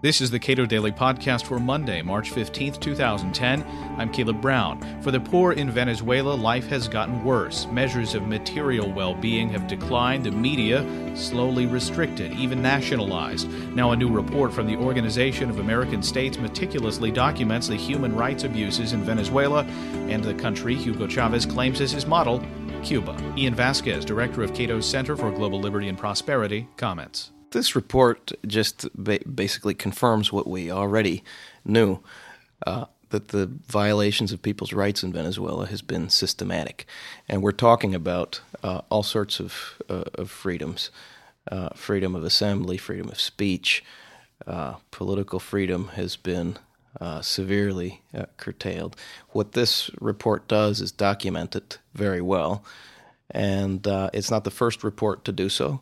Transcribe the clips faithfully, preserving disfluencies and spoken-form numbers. This is the Cato Daily Podcast for Monday, March fifteenth, two thousand ten. I'm Caleb Brown. For the poor in Venezuela, life has gotten worse. Measures of material well-being have declined. The media slowly restricted, even nationalized. Now a new report from the Organization of American States meticulously documents the human rights abuses in Venezuela and the country Hugo Chavez claims as his model, Cuba. Ian Vasquez, director of Cato's Center for Global Liberty and Prosperity, comments. This report just ba- basically confirms what we already knew, uh, that the violations of people's rights in Venezuela has been systematic. And we're talking about uh, all sorts of, uh, of freedoms, uh, freedom of assembly, freedom of speech. Uh, political freedom has been uh, severely uh, curtailed. What this report does is document it very well. And uh, it's not the first report to do so.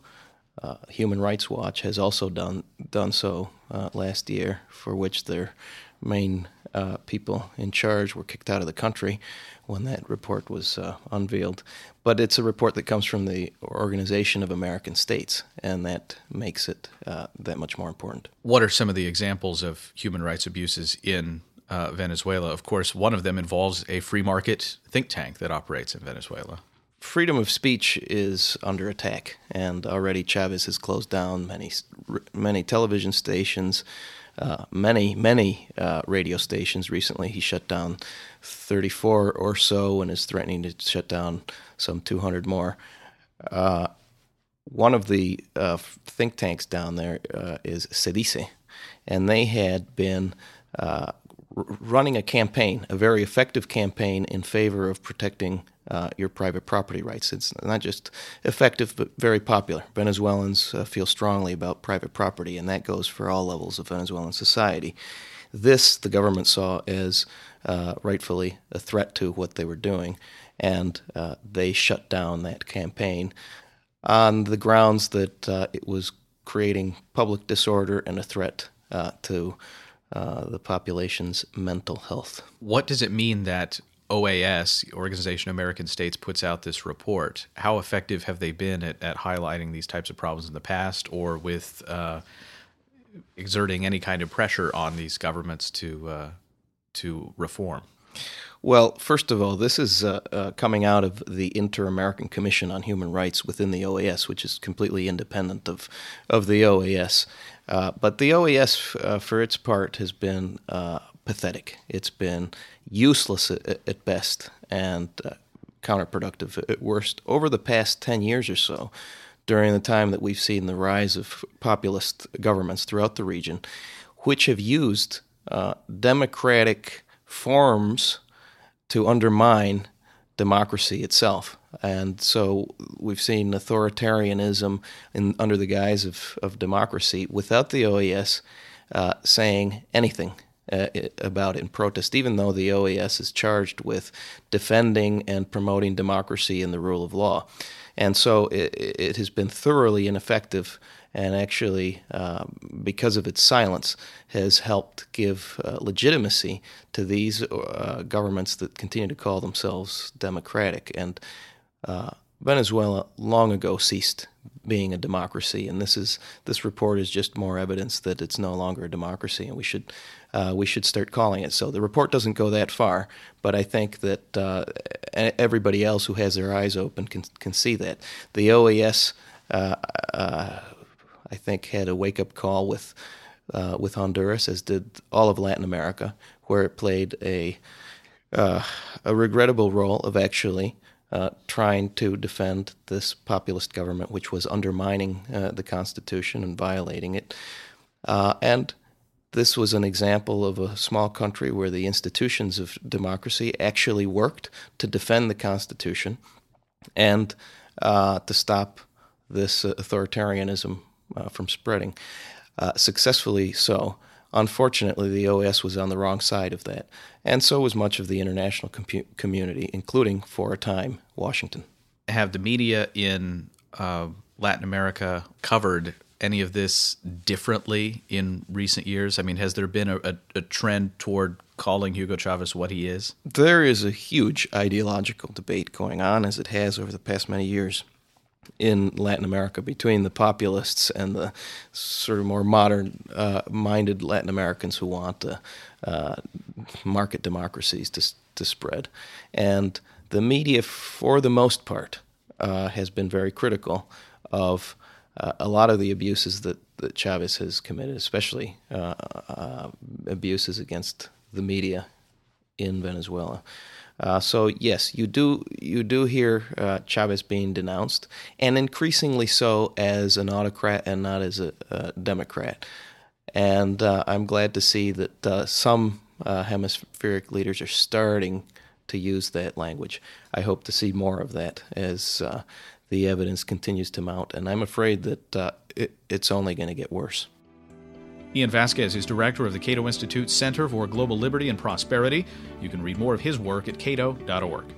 Uh, Human Rights Watch has also done done so uh, last year, for which their main uh, people in charge were kicked out of the country when that report was uh, unveiled. But it's a report that comes from the Organization of American States, and that makes it uh, that much more important. What are some of the examples of human rights abuses in uh, Venezuela? Of course, one of them involves a free market think tank that operates in Venezuela. Freedom of speech is under attack, and already Chavez has closed down many many television stations, uh, many, many uh, radio stations. Recently he shut down thirty-four or so and is threatening to shut down some two hundred more. Uh, one of the uh, think tanks down there uh, is Cedice, and they had been uh, r- running a campaign, a very effective campaign in favor of protecting Uh, your private property rights. It's not just effective, but very popular. Venezuelans uh, feel strongly about private property, and that goes for all levels of Venezuelan society. This, the government saw as uh, rightfully a threat to what they were doing, and uh, they shut down that campaign on the grounds that uh, it was creating public disorder and a threat uh, to uh, the population's mental health. What does it mean that O A S, Organization of American States, puts out this report? How effective have they been at, at highlighting these types of problems in the past, or with uh, exerting any kind of pressure on these governments to uh, to reform? Well, first of all, this is uh, uh, coming out of the Inter-American Commission on Human Rights within the O A S, which is completely independent of, of the O A S. Uh, but the O A S, uh, for its part, has been uh, pathetic. It's been useless at, at best and uh, counterproductive at worst. Over the past ten years or so, during the time that we've seen the rise of populist governments throughout the region, which have used uh, democratic forms to undermine democracy itself. And so we've seen authoritarianism in, under the guise of, of democracy without the O A S uh, saying anything uh, about it in protest, even though the O A S is charged with defending and promoting democracy and the rule of law. And so it, it has been thoroughly ineffective, and actually, uh, because of its silence, has helped give uh, legitimacy to these uh, governments that continue to call themselves democratic. And uh, Venezuela long ago ceased being a democracy, and this is this report is just more evidence that it's no longer a democracy, and we should uh, we should start calling it so. The report doesn't go that far, but I think that uh, everybody else who has their eyes open can can see that. The O A S, uh, uh, I think, had a wake-up call with uh, with Honduras, as did all of Latin America, where it played a uh, a regrettable role of actually Uh, trying to defend this populist government, which was undermining uh, the Constitution and violating it. Uh, and this was an example of a small country where the institutions of democracy actually worked to defend the Constitution and uh, to stop this uh, authoritarianism uh, from spreading, uh, successfully so. Unfortunately, the O A S was on the wrong side of that, and so was much of the international com- community, including, for a time, Washington. Have the media in uh, Latin America covered any of this differently in recent years? I mean, has there been a, a, a trend toward calling Hugo Chavez what he is? There is a huge ideological debate going on, as it has over the past many years, in Latin America between the populists and the sort of more modern-minded uh, Latin Americans who want uh, uh, market democracies to to spread. And the media, for the most part, uh, has been very critical of uh, a lot of the abuses that, that Chavez has committed, especially uh, uh, abuses against the media in Venezuela. Uh, so yes, you do you do hear uh, Chavez being denounced, and increasingly so as an autocrat and not as a, a Democrat. And uh, I'm glad to see that uh, some uh, hemispheric leaders are starting to use that language. I hope to see more of that as uh, the evidence continues to mount, and I'm afraid that uh, it, it's only going to get worse. Ian Vasquez is director of the Cato Institute's Center for Global Liberty and Prosperity. You can read more of his work at cato dot org.